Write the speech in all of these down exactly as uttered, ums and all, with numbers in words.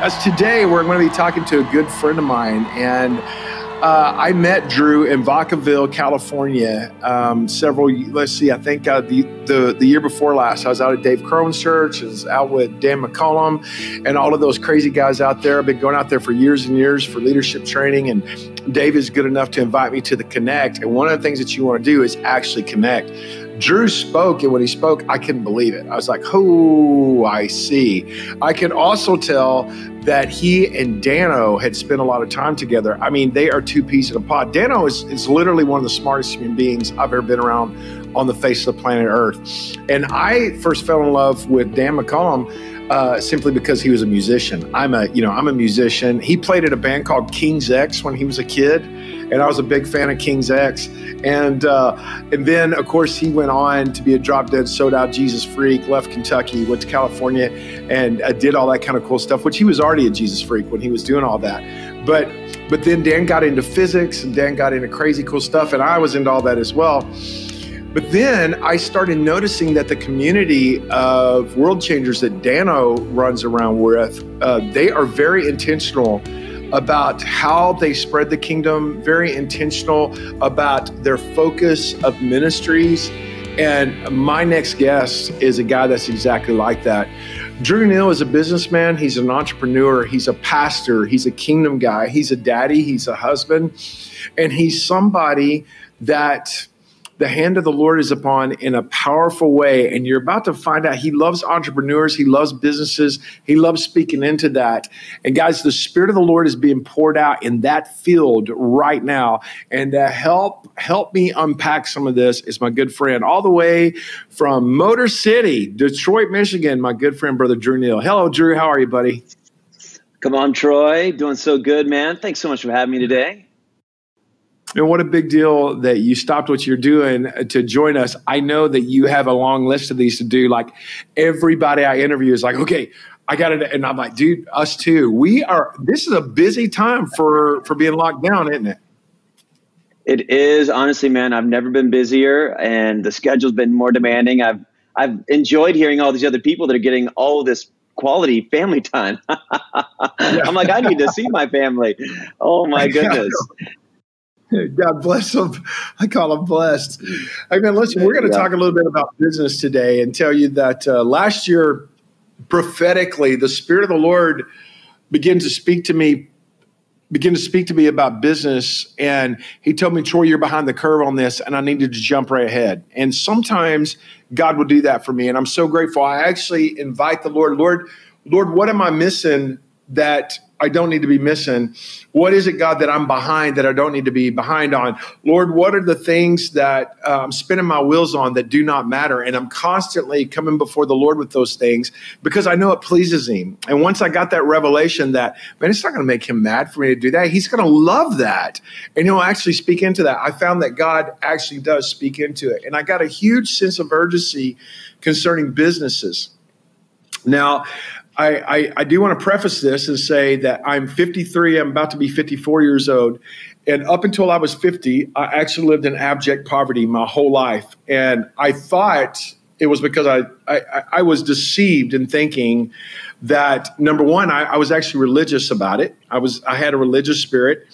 As today, we're going to be talking to a good friend of mine, and uh, I met Drew in Vacaville, California, um, several, let's see, I think uh, the, the the year before last. I was out at Dave Crone's church, I was out with Dan McCollum, and all of those crazy guys out there. I've been going out there for years and years for leadership training, and Dave is good enough to invite me to the Connect, and one of the things that you want to do is actually connect. Drew spoke, and when he spoke, I couldn't believe it. I was like, oh, I see. I can also tell that he and Dano had spent a lot of time together. I mean, they are two peas in a pod. Dano is, is literally one of the smartest human beings I've ever been around on the face of the planet Earth. And I first fell in love with Dan McCollum uh, simply because he was a musician. I'm a, you know, I'm a musician. He played at a band called King's X when he was a kid, and I was a big fan of King's X. And uh, and then, of course, he went on to be a drop-dead, sold-out Jesus freak, left Kentucky, went to California, and uh, did all that kind of cool stuff, which he was already a Jesus freak when he was doing all that. But but then Dan got into physics, and Dan got into crazy cool stuff, and I was into all that as well. But then I started noticing that the community of world changers that Dano runs around with, uh, they are very intentional about how they spread the kingdom, very intentional about their focus of ministries. And my next guest is a guy that's exactly like that. Drew Neal is a businessman, he's an entrepreneur, he's a pastor, he's a kingdom guy, he's a daddy, he's a husband, and he's somebody that the hand of the Lord is upon in a powerful way. And you're about to find out he loves entrepreneurs. He loves businesses. He loves speaking into that. And guys, the Spirit of the Lord is being poured out in that field right now. And to help, help me unpack some of this is my good friend all the way from Motor City, Detroit, Michigan, my good friend, brother Drew Neal. Hello, Drew. How are you, buddy? Come on, Troy. Doing so good, man. Thanks so much for having me today. And what a big deal that you stopped what you're doing to join us. I know that you have a long list of these to do. Like everybody I interview is like, okay, I got it. And I'm like, dude, us too. We are, this is a busy time for, for being locked down, isn't it? It is. Honestly, man, I've never been busier and the schedule's been more demanding. I've, I've enjoyed hearing all these other people that are getting all this quality family time. I'm like, I need to see my family. Oh my goodness. God bless them. I call them blessed. I mean, listen, we're going to yeah. talk a little bit about business today and tell you that uh, last year, prophetically, the Spirit of the Lord began to speak to me, began to speak to me about business. And he told me, Troy, you're behind the curve on this, and I needed to jump right ahead. And sometimes God will do that for me. And I'm so grateful. I actually invite the Lord, Lord, Lord, what am I missing that I don't need to be missing? What is it, God, that I'm behind that I don't need to be behind on? Lord, what are the things that uh, I'm spinning my wheels on that do not matter? And I'm constantly coming before the Lord with those things because I know it pleases him. And once I got that revelation that, man, it's not going to make him mad for me to do that. He's going to love that. And he'll actually speak into that. I found that God actually does speak into it. And I got a huge sense of urgency concerning businesses. Now, I, I, I do want to preface this and say that I'm fifty-three. I'm about to be fifty-four years old. And up until I was fifty, I actually lived in abject poverty my whole life. And I thought it was because I, I, I was deceived in thinking that, number one, I, I was actually religious about it. I was I had a religious spirit.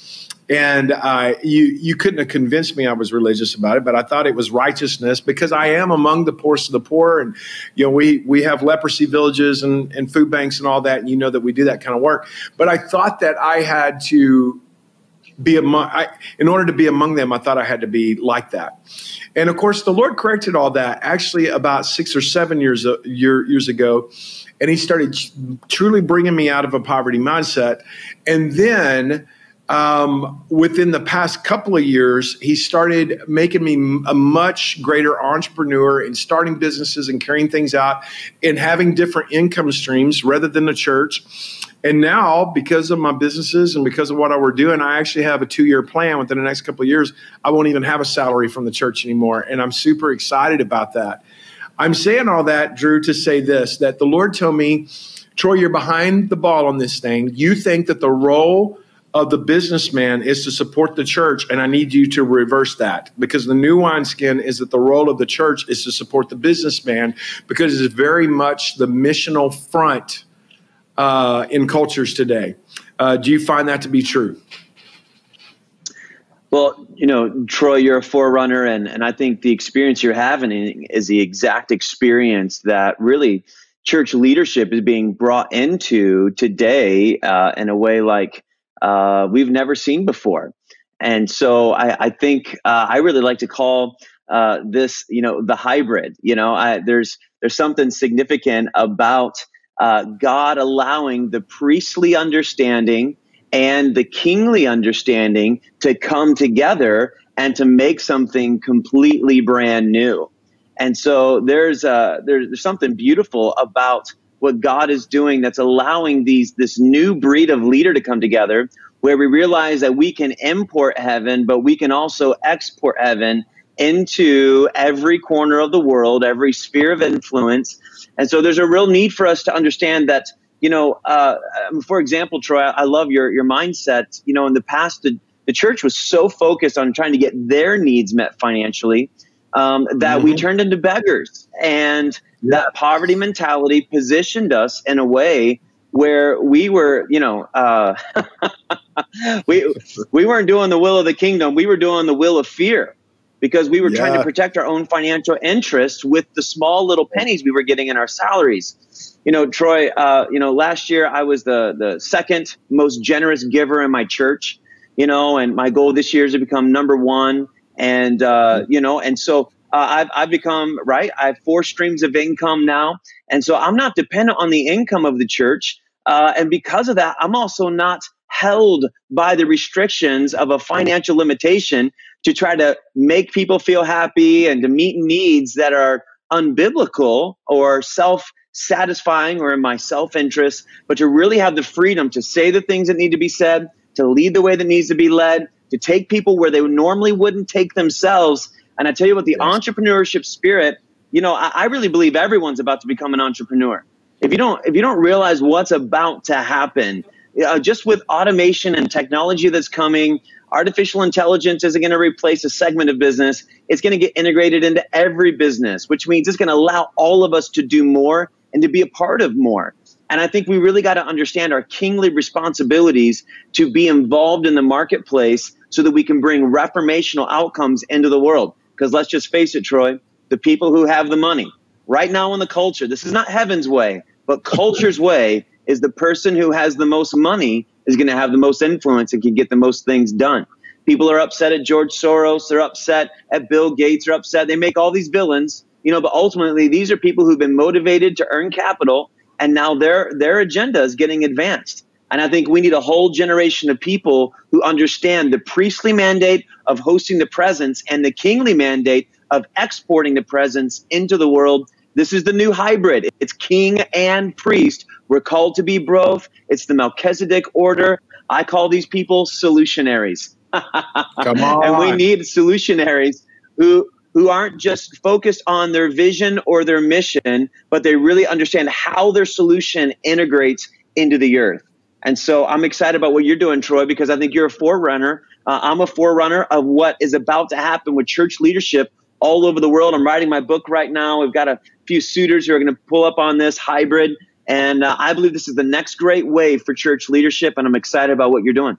And uh, you, you couldn't have convinced me I was religious about it, but I thought it was righteousness because I am among the poorest of the poor. And, you know, we, we have leprosy villages and, and food banks and all that. And you know that we do that kind of work. But I thought that I had to be among, I, in order to be among them, I thought I had to be like that. And of course, the Lord corrected all that actually about six or seven years, year, years ago. And he started truly bringing me out of a poverty mindset. And then Um, within the past couple of years, he started making me a much greater entrepreneur in starting businesses and carrying things out and having different income streams rather than the church. And now, because of my businesses and because of what I were doing, I actually have a two-year plan. Within the next couple of years, I won't even have a salary from the church anymore. And I'm super excited about that. I'm saying all that, Drew, to say this, that the Lord told me, Troy, you're behind the ball on this thing. You think that the role of the businessman is to support the church, and I need you to reverse that, because the new wineskin is that the role of the church is to support the businessman, because it's very much the missional front uh, in cultures today. Uh, do you find that to be true? Well, you know, Troy, you're a forerunner, and, and I think the experience you're having is the exact experience that really church leadership is being brought into today uh, in a way like Uh, we've never seen before. And so I, I think uh, I really like to call uh, this, you know, the hybrid. You know, I, there's there's something significant about uh, God allowing the priestly understanding and the kingly understanding to come together and to make something completely brand new. And so there's uh, there's, there's something beautiful about what God is doing that's allowing these this new breed of leader to come together, where we realize that we can import heaven, but we can also export heaven into every corner of the world, every sphere of influence. And so there's a real need for us to understand that, you know, uh, for example, Troy, I love your, your mindset. You know, in the past, the, the church was so focused on trying to get their needs met financially Um, that mm-hmm. we turned into beggars, and yeah. that poverty mentality positioned us in a way where we were, you know, uh, we we weren't doing the will of the kingdom. We were doing the will of fear, because we were yeah. trying to protect our own financial interests with the small little pennies we were getting in our salaries. You know, Troy, uh, you know, last year I was the the second most generous giver in my church. You know, and my goal this year is to become number one. And, uh, you know, and so uh, I've, I've become right. I have four streams of income now. And so I'm not dependent on the income of the church. Uh, and because of that, I'm also not held by the restrictions of a financial limitation to try to make people feel happy and to meet needs that are unbiblical or self-satisfying or in my self-interest, but to really have the freedom to say the things that need to be said, to lead the way that needs to be led, to take people where they normally wouldn't take themselves. And I tell you what, the yes. entrepreneurship spirit, you know, I, I really believe everyone's about to become an entrepreneur. If you don't, if you don't realize what's about to happen, uh, just with automation and technology that's coming, artificial intelligence isn't going to replace a segment of business. It's going to get integrated into every business, which means it's going to allow all of us to do more and to be a part of more. And I think we really got to understand our kingly responsibilities to be involved in the marketplace so that we can bring reformational outcomes into the world. Because let's just face it, Troy, the people who have the money right now in the culture, this is not heaven's way, but culture's way is the person who has the most money is going to have the most influence and can get the most things done. People are upset at George Soros. They're upset at Bill Gates. They're upset. They make all these villains, you know, but ultimately these are people who've been motivated to earn capital. And now their their agenda is getting advanced. And I think we need a whole generation of people who understand the priestly mandate of hosting the presence and the kingly mandate of exporting the presence into the world. This is the new hybrid. It's king and priest. We're called to be both. It's the Melchizedek order. I call these people solutionaries. Come on. And we need solutionaries who... who aren't just focused on their vision or their mission, but they really understand how their solution integrates into the earth. And so I'm excited about what you're doing, Troy, because I think you're a forerunner. Uh, I'm a forerunner of what is about to happen with church leadership all over the world. I'm writing my book right now. We've got a few suitors who are going to pull up on this hybrid. And uh, I believe this is the next great wave for church leadership. And I'm excited about what you're doing.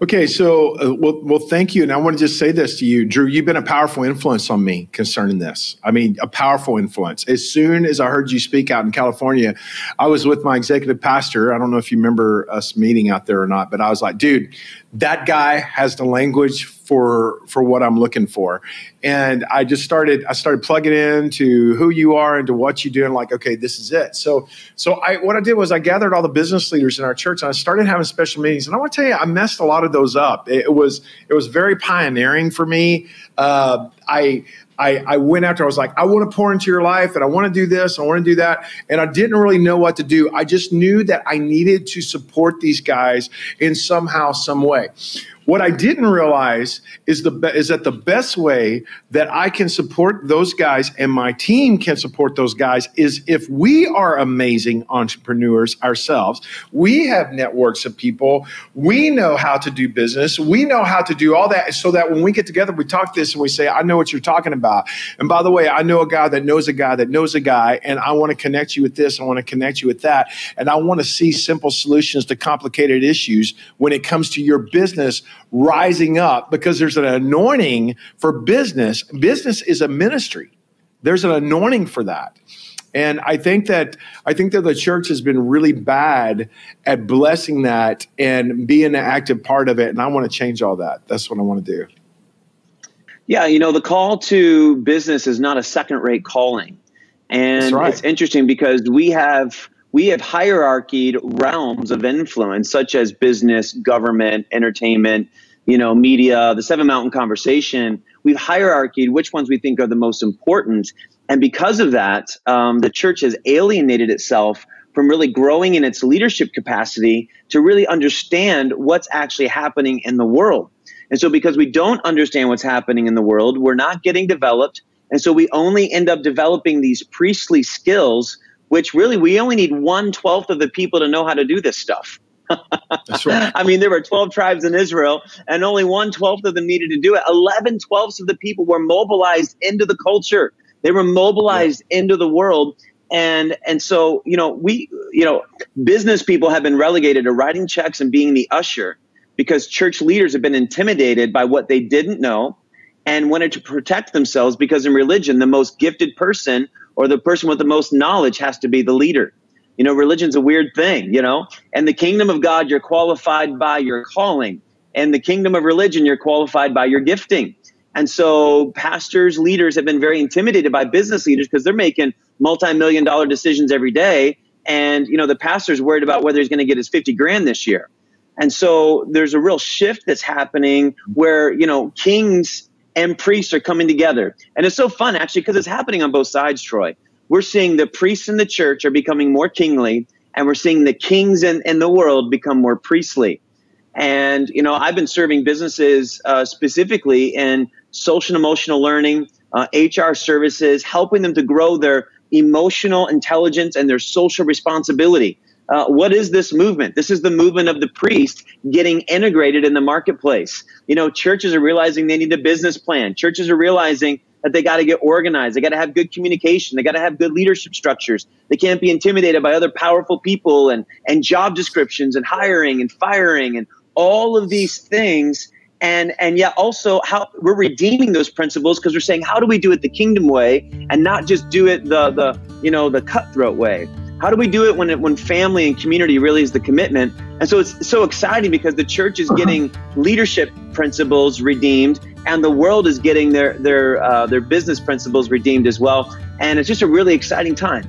Okay, so, uh, well, well, thank you. And I want to just say this to you, Drew, you've been a powerful influence on me concerning this. I mean, a powerful influence. As soon as I heard you speak out in California, I was with my executive pastor. I don't know if you remember us meeting out there or not, but I was like, dude, that guy has the language for for what I'm looking for. And I just started, I started plugging into who you are and to what you do, and like, okay, this is it. So so I what I did was I gathered all the business leaders in our church, and I started having special meetings. And I want to tell you, I messed a lot of those up. It, it was it was very pioneering for me. Uh, I I, I went after, I was like, I want to pour into your life, and I want to do this, I want to do that. And I didn't really know what to do. I just knew that I needed to support these guys in somehow, some way. What I didn't realize is the is that the best way that I can support those guys and my team can support those guys is if we are amazing entrepreneurs ourselves. We have networks of people. We know how to do business. We know how to do all that, so that when we get together, we talk this and we say, I know what you're talking about. And by the way, I know a guy that knows a guy that knows a guy, and I want to connect you with this. I want to connect you with that. And I want to see simple solutions to complicated issues when it comes to your business rising up, because there's an anointing for business. Business is a ministry. There's an anointing for that. And I think that I think that the church has been really bad at blessing that and being an active part of it. And I want to change all that. That's what I want to do. Yeah, you know, the call to business is not a second-rate calling. And right. It's interesting because we have We have hierarchied realms of influence, such as business, government, entertainment, you know, media, the Seven Mountain Conversation. We've hierarchied which ones we think are the most important. And because of that, um, the church has alienated itself from really growing in its leadership capacity to really understand what's actually happening in the world. And so because we don't understand what's happening in the world, we're not getting developed. And so we only end up developing these priestly skills, which really we only need one twelfth of the people to know how to do this stuff. That's right. I mean, there were twelve tribes in Israel, and only one twelfth of them needed to do it. Eleven twelfths of the people were mobilized into the culture. They were mobilized yeah. into the world. And and so, you know, we, you know, business people have been relegated to writing checks and being the usher because church leaders have been intimidated by what they didn't know and wanted to protect themselves, because in religion, the most gifted person or the person with the most knowledge has to be the leader. You know, religion's a weird thing, you know. And the kingdom of God, you're qualified by your calling. And the kingdom of religion, you're qualified by your gifting. And so pastors, leaders have been very intimidated by business leaders because they're making multi-million dollar decisions every day. And, you know, the pastor's worried about whether he's going to get his fifty grand this year. And so there's a real shift that's happening where, you know, kings and priests are coming together. And it's so fun, actually, because it's happening on both sides, Troy. We're seeing the priests in the church are becoming more kingly, and we're seeing the kings in, in the world become more priestly. And, you know, I've been serving businesses uh, specifically in social and emotional learning, uh, H R services, helping them to grow their emotional intelligence and their social responsibility. Uh, what is this movement? This is the movement of the priest getting integrated in the marketplace. You know, churches are realizing they need a business plan. Churches are realizing that they got to get organized. They got to have good communication. They got to have good leadership structures. They can't be intimidated by other powerful people and, and job descriptions and hiring and firing and all of these things. And, and yet also how we're redeeming those principles, because we're saying, how do we do it the kingdom way and not just do it the, the you know, the cutthroat way? How do we do it when it, when family and community really is the commitment? And so it's so exciting because the church is getting leadership principles redeemed, and the world is getting their their uh, their business principles redeemed as well. And it's just a really exciting time.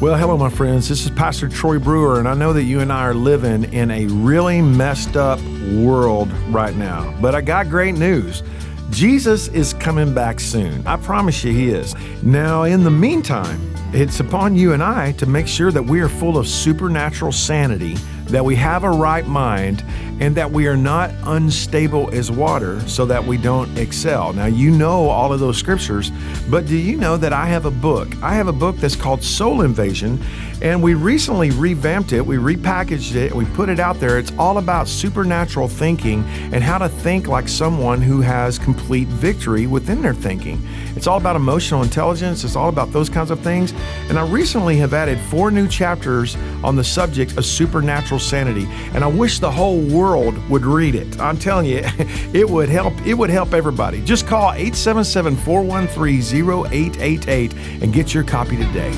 Well, hello, my friends. This is Pastor Troy Brewer, and I know that you and I are living in a really messed up world right now. But I got great news. Jesus is coming back soon. I promise you he is. Now, in the meantime, it's upon you and I to make sure that we are full of supernatural sanity, that we have a right mind, and that we are not unstable as water so that we don't excel. Now, you know all of those scriptures, but do you know that I have a book? I have a book that's called Soul Invasion, And we recently revamped it, we repackaged it, we put it out there. It's all about supernatural thinking and how to think like someone who has complete victory within their thinking. It's all about emotional intelligence, it's all about those kinds of things. And I recently have added four new chapters on the subject of supernatural sanity. And I wish the whole world would read it. I'm telling you, it would help, it would help everybody. Just call eight seven seven, four one three, zero eight eight eight and get your copy today.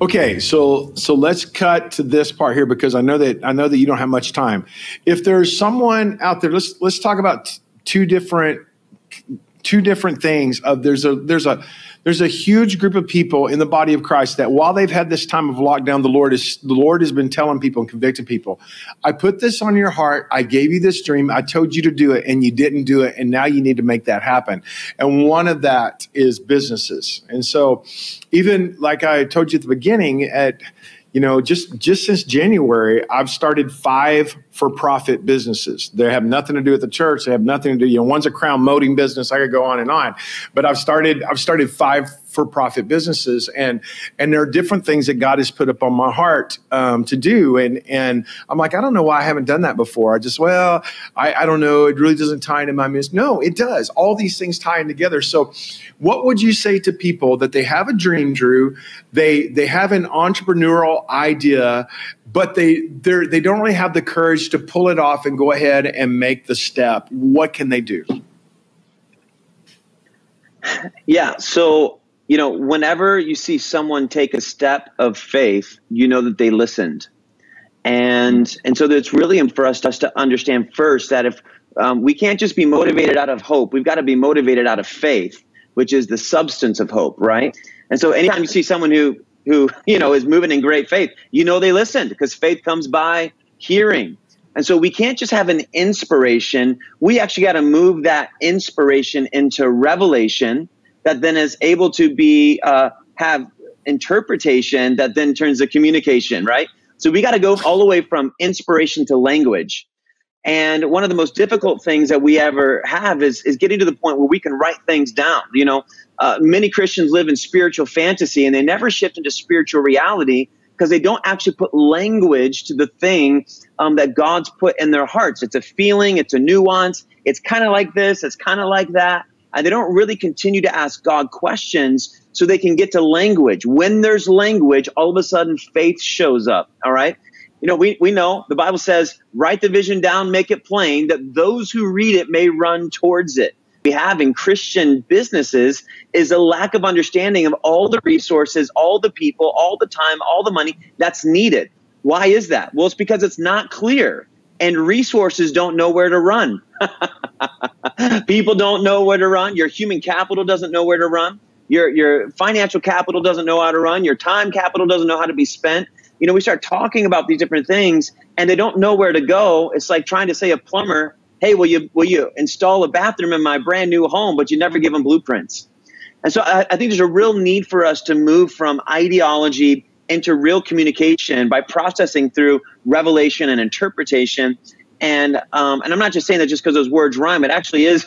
Okay, so so let's cut to this part here because I know that I know that you don't have much time. If there's someone out there, let's let's talk about t- two different two different things. Of there's a there's a there's a huge group of people in the body of Christ that while they've had this time of lockdown, the Lord is the Lord has been telling people and convicting people. I put this on your heart. I gave you this dream. I told you to do it, and you didn't do it, and now you need to make that happen. And one of that is businesses. And so, even like I told you at the beginning, at you know, just just since January, I've started five for-profit businesses. They have nothing to do with the church. They have nothing to do. You know, one's a crown molding business. I could go on and on. But I've started I've started five for-profit businesses, and and there are different things that God has put up on my heart um, to do. And and I'm like, I don't know why I haven't done that before. I just well, I, I don't know. It really doesn't tie into my ministry. No, it does. All these things tie in together. So, what would you say to people that they have a dream, Drew? They they have an entrepreneurial idea, but they they they don't really have the courage to pull it off and go ahead and make the step. What can they do? Yeah, so you know, whenever you see someone take a step of faith, you know that they listened, and and so it's really for us to understand first that if um, we can't just be motivated out of hope, we've got to be motivated out of faith, which is the substance of hope, right? And so anytime you see someone who who, you know, is moving in great faith, you know they listened, because faith comes by hearing. And so we can't just have an inspiration. We actually got to move that inspiration into revelation that then is able to be, uh, have interpretation that then turns to communication, right? So we got to go all the way from inspiration to language. And one of the most difficult things that we ever have is, is getting to the point where we can write things down. You know, uh, many Christians live in spiritual fantasy and they never shift into spiritual reality because they don't actually put language to the thing um, that God's put in their hearts. It's a feeling. It's a nuance. It's kind of like this. It's kind of like that. And they don't really continue to ask God questions so they can get to language. When there's language, all of a sudden faith shows up. All right. You know, we, we know the Bible says, write the vision down, make it plain that those who read it may run towards it. We have in Christian businesses is a lack of understanding of all the resources, all the people, all the time, all the money that's needed. Why is that? Well, it's because it's not clear and resources don't know where to run. People don't know where to run. Your human capital doesn't know where to run. Your, your financial capital doesn't know how to run. Your time capital doesn't know how to be spent. You know, we start talking about these different things and they don't know where to go. It's like trying to say a plumber, hey, will you will you install a bathroom in my brand new home, but you never give them blueprints. And so I, I think there's a real need for us to move from ideology into real communication by processing through revelation and interpretation. And um, and I'm not just saying that just because those words rhyme. It actually is.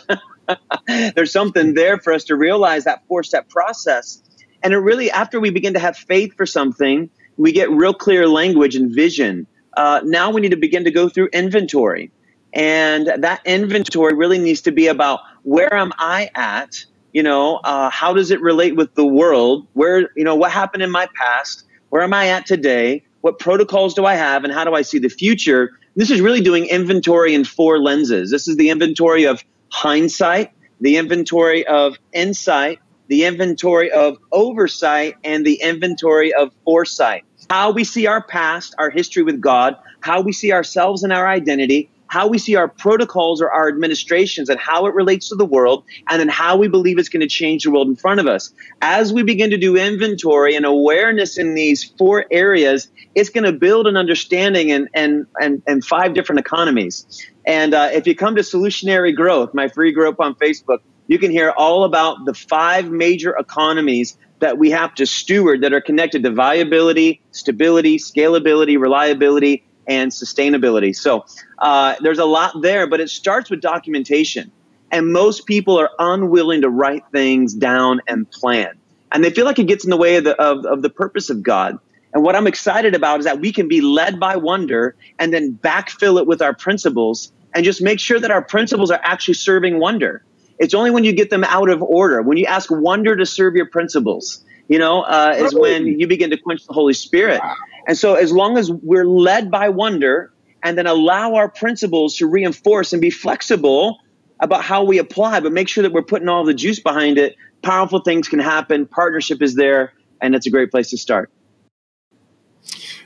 There's something there for us to realize that four-step process. And it really, after we begin to have faith for something, we get real clear language and vision. Uh, now we need to begin to go through inventory. And that inventory really needs to be about where am I at? You know, uh, how does it relate with the world? Where, you know, what happened in my past? Where am I at today? What protocols do I have? And how do I see the future? This is really doing inventory in four lenses. This is the inventory of hindsight, the inventory of insight, the inventory of oversight, and the inventory of foresight. How we see our past, our history with God, how we see ourselves and our identity, how we see our protocols or our administrations and how it relates to the world, and then how we believe it's going to change the world in front of us. As we begin to do inventory and awareness in these four areas, it's going to build an understanding and and and, and five different economies. And uh, if you come to Solutionary Growth, my free group on Facebook, you can hear all about the five major economies that we have to steward that are connected to viability, stability, scalability, reliability, and sustainability. So uh, there's a lot there, but it starts with documentation. And most people are unwilling to write things down and plan. And they feel like it gets in the way of the, of, of the purpose of God. And what I'm excited about is that we can be led by wonder and then backfill it with our principles and just make sure that our principles are actually serving wonder. It's only when you get them out of order, when you ask wonder to serve your principles, you know, uh, is when you begin to quench the Holy Spirit. Wow. And so as long as we're led by wonder and then allow our principles to reinforce and be flexible about how we apply, but make sure that we're putting all the juice behind it, powerful things can happen. Partnership is there, and it's a great place to start.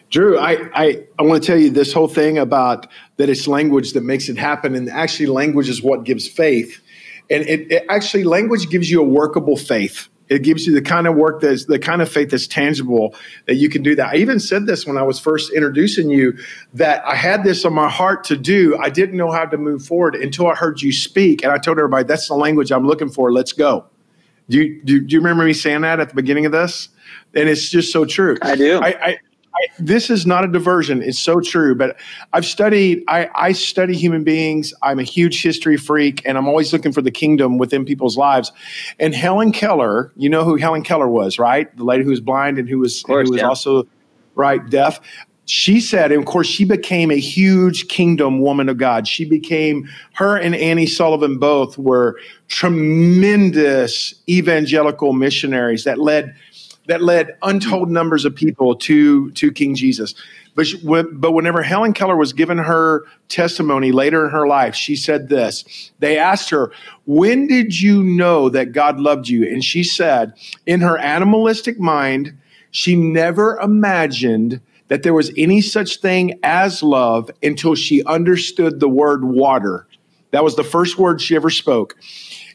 Drew, I, I, I want to tell you this whole thing about that it's language that makes it happen, and actually language is what gives faith. And it, it actually, language gives you a workable faith. It gives you the kind of work that's the kind of faith that's tangible that you can do that. I even said this when I was first introducing you, that I had this on my heart to do. I didn't know how to move forward until I heard you speak. And I told everybody, that's the language I'm looking for. Let's go. Do you, do, do you remember me saying that at the beginning of this? And it's just so true. I do. I, I, I, this is not a diversion. It's so true. But I've studied, I, I study human beings. I'm a huge history freak, and I'm always looking for the kingdom within people's lives. And Helen Keller, you know who Helen Keller was, right? The lady who was blind and who was, course, and who was yeah. also, right, deaf. She said, and of course, she became a huge kingdom woman of God. She became, her and Annie Sullivan both were tremendous evangelical missionaries that led that led untold numbers of people to, to King Jesus. But, she, but whenever Helen Keller was given her testimony later in her life, she said this. They asked her, when did you know that God loved you? And she said, in her animalistic mind, she never imagined that there was any such thing as love until she understood the word water. That was the first word she ever spoke.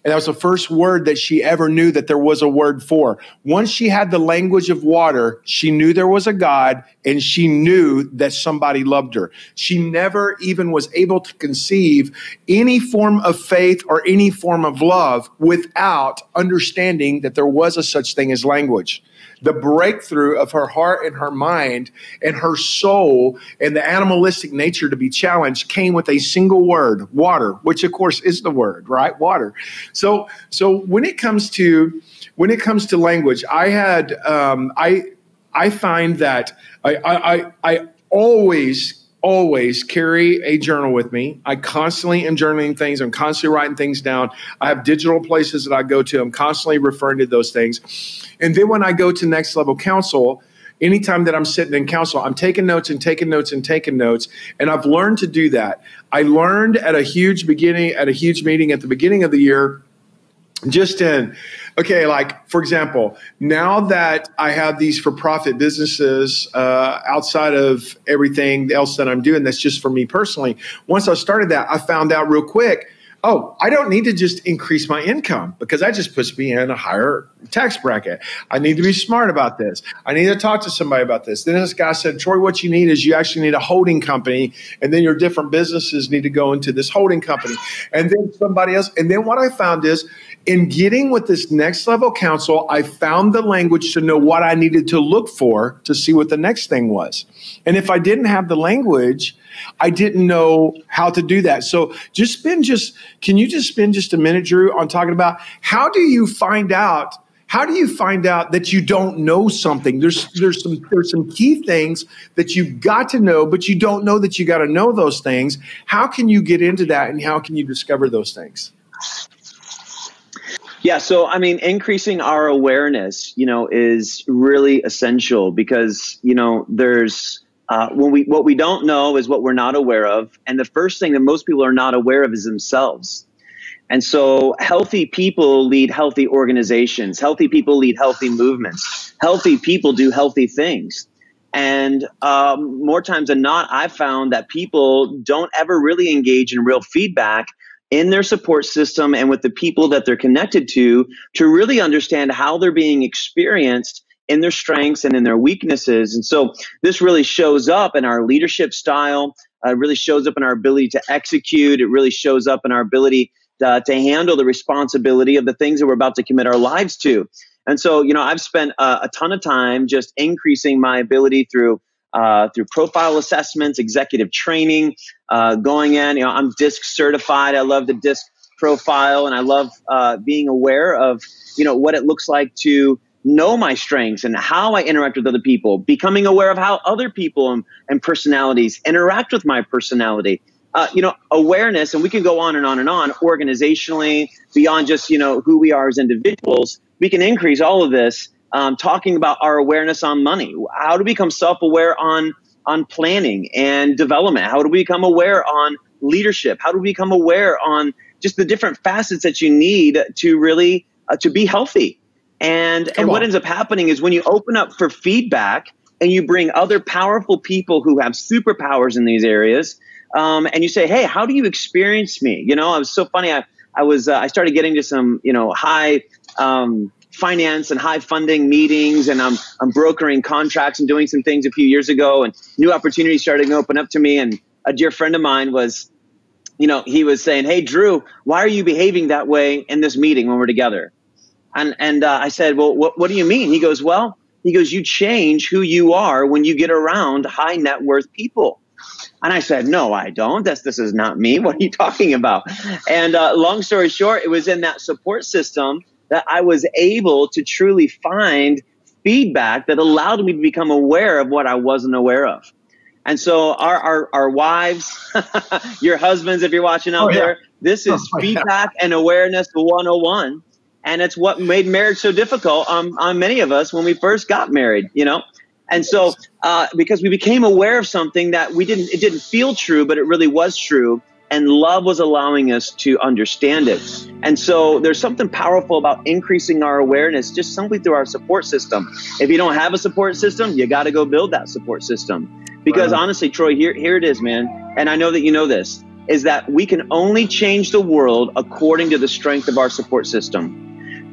And that was the first word that she ever knew that there was a word for. Once she had the language of water, she knew there was a God, and she knew that somebody loved her. She never even was able to conceive any form of faith or any form of love without understanding that there was a such thing as language. The breakthrough of her heart and her mind and her soul and the animalistic nature to be challenged came with a single word, water, which of course is the word, right? Water. So, so when it comes to when it comes to language, I had um, I I find that I I I always always carry a journal with me. I constantly am journaling things. I'm constantly writing things down. I have digital places that I go to. I'm constantly referring to those things. And then when I go to Next Level Counsel, anytime that I'm sitting in counsel, I'm taking notes and taking notes and taking notes. And I've learned to do that. I learned at a huge beginning, at a huge meeting at the beginning of the year, just in, okay, like, for example, now that I have these for-profit businesses uh, outside of everything else that I'm doing, that's just for me personally. Once I started that, I found out real quick, oh, I don't need to just increase my income because that just puts me in a higher tax bracket. I need to be smart about this. I need to talk to somebody about this. Then this guy said, Troy, what you need is you actually need a holding company, and then your different businesses need to go into this holding company. And then somebody else. And then what I found is in getting with this Next Level Counsel, I found the language to know what I needed to look for to see what the next thing was. And if I didn't have the language, I didn't know how to do that. So just spend just, can you just spend just a minute, Drew, on talking about how do you find out, how do you find out that you don't know something? There's, there's some, there's some key things that you've got to know, but you don't know that you got to know those things. How can you get into that, and how can you discover those things? Yeah. So, I mean, increasing our awareness, you know, is really essential because, you know, there's, Uh, when we, what we don't know is what we're not aware of. And the first thing that most people are not aware of is themselves. And so healthy people lead healthy organizations. Healthy people lead healthy movements. Healthy people do healthy things. And um, more times than not, I've found that people don't ever really engage in real feedback in their support system and with the people that they're connected to, to really understand how they're being experienced in their strengths and in their weaknesses. And so this really shows up in our leadership style. It uh, really shows up in our ability to execute. It really shows up in our ability to, to handle the responsibility of the things that we're about to commit our lives to. And so, you know, I've spent uh, a ton of time just increasing my ability through uh, through profile assessments, executive training, uh, going in. You know, I'm DISC certified. I love the DISC profile, and I love uh, being aware of, you know, what it looks like to know my strengths and how I interact with other people, becoming aware of how other people and, and personalities interact with my personality. Uh, you know, awareness, and we can go on and on and on, organizationally, beyond just, you know, who we are as individuals. We can increase all of this, um, talking about our awareness on money, how to become self-aware on, on planning and development, how to become aware on leadership, how to become aware on just the different facets that you need to really, uh, to be healthy. And, and what ends up happening is when you open up for feedback and you bring other powerful people who have superpowers in these areas, Um, and you say, hey, how do you experience me? You know, it was so funny. I, I was, uh, I started getting to some, you know, high um, finance and high funding meetings, and I'm, I'm brokering contracts and doing some things a few years ago, and new opportunities started to open up to me. And a dear friend of mine was, you know, he was saying, hey, Drew, why are you behaving that way in this meeting when we're together? And, and uh, I said, well, what, what do you mean? He goes, well, he goes, you change who you are when you get around high net worth people. And I said, no, I don't. This, this is not me. What are you talking about? And uh, long story short, it was in that support system that I was able to truly find feedback that allowed me to become aware of what I wasn't aware of. And so our, our, our wives, your husbands, if you're watching out oh, yeah. there, this is oh, feedback yeah. and awareness one oh one. And it's what made marriage so difficult um, on many of us when we first got married, you know? And so, uh, because we became aware of something that we didn't, it didn't feel true, but it really was true. And love was allowing us to understand it. And so there's something powerful about increasing our awareness just simply through our support system. If you don't have a support system, you got to go build that support system. Because right. honestly, Troy, here, here it is, man. And I know that you know this, is that we can only change the world according to the strength of our support system.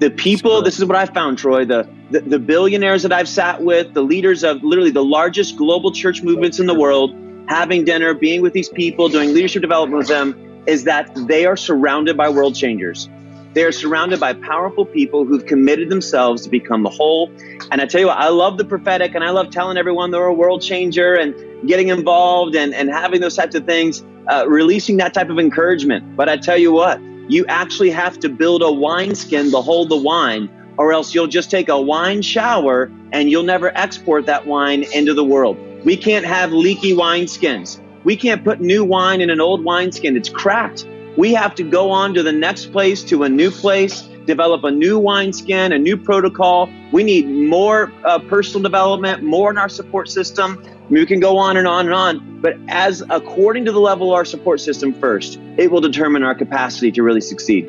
The people, this is what I found, Troy, the, the, the billionaires that I've sat with, the leaders of literally the largest global church movements in the world, having dinner, being with these people, doing leadership development with them, is that they are surrounded by world changers. They are surrounded by powerful people who've committed themselves to become the whole. And I tell you what, I love the prophetic, and I love telling everyone they're a world changer and getting involved and, and having those types of things, uh, releasing that type of encouragement. But I tell you what, you actually have to build a wineskin to hold the wine, or else you'll just take a wine shower and you'll never export that wine into the world. We can't have leaky wineskins. We can't put new wine in an old wineskin. It's cracked. We have to go on to the next place, to a new place, develop a new wineskin, a new protocol. We need more uh, personal development, more in our support system. I mean, we can go on and on and on, but as according to the level of our support system first, it will determine our capacity to really succeed.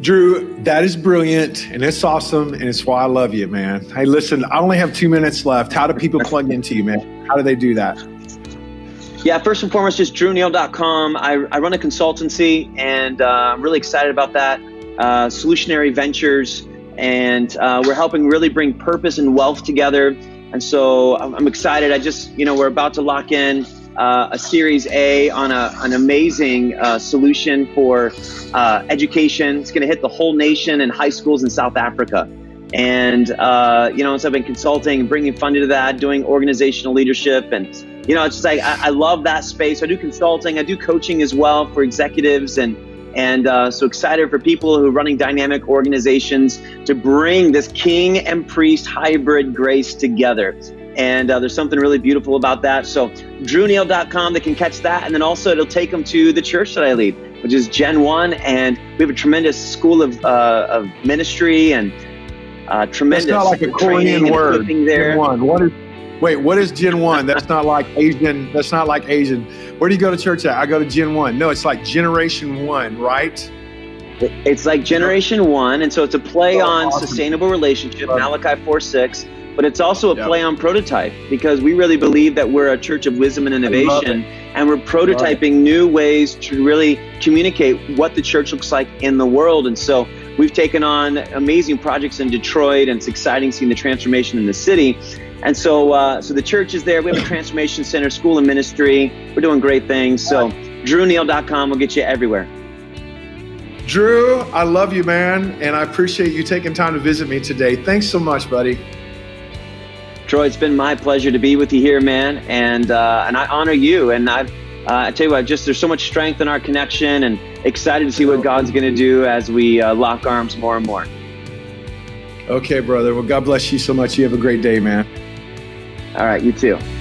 Drew, that is brilliant, and it's awesome, and it's why I love you, man. Hey, listen, I only have two minutes left. How do people plug into you, man? How do they do that? Yeah, first and foremost, just drew neal dot com. I, I run a consultancy, and uh, I'm really excited about that. Uh, Solutionary Ventures, and uh, we're helping really bring purpose and wealth together. And so I'm, I'm excited. I just, you know, we're about to lock in uh, a Series A on a, an amazing uh, solution for uh, education. It's going to hit the whole nation and high schools in South Africa. And, uh, you know, so I've been consulting and bringing funding to that, doing organizational leadership. And, you know, it's just like, I, I love that space. I do consulting, I do coaching as well for executives. And, and uh, so excited for people who are running dynamic organizations to bring this king and priest hybrid grace together. And uh, there's something really beautiful about that. So drew neal dot com, they can catch that. And then also it'll take them to the church that I lead, which is Gen One. And we have a tremendous school of, uh, of ministry and Uh, tremendous. That's not like a Korean word. Gen One. What is? Wait, what is Gen One? That's not like Asian. That's not like Asian. Where do you go to church at? I go to Gen One. No, it's like Generation One, right? It's like Generation One, and so it's a play oh, on awesome. Sustainable relationship, right. Malachi four six, but it's also a yep. play on prototype, because we really believe that we're a church of wisdom and innovation, and we're prototyping new ways to really communicate what the church looks like in the world, and so. We've taken on amazing projects in Detroit, and it's exciting seeing the transformation in the city. And so uh, so the church is there. We have a transformation center, school and ministry. We're doing great things. So drew neal dot com will get you everywhere. Drew, I love you, man. And I appreciate you taking time to visit me today. Thanks so much, buddy. Troy, it's been my pleasure to be with you here, man. And uh, and I honor you. And I've, uh, I tell you what, just there's so much strength in our connection, and excited to see what God's going to do as we uh, lock arms more and more. Okay, brother. Well, God bless you so much. You have a great day, man. All right. You too.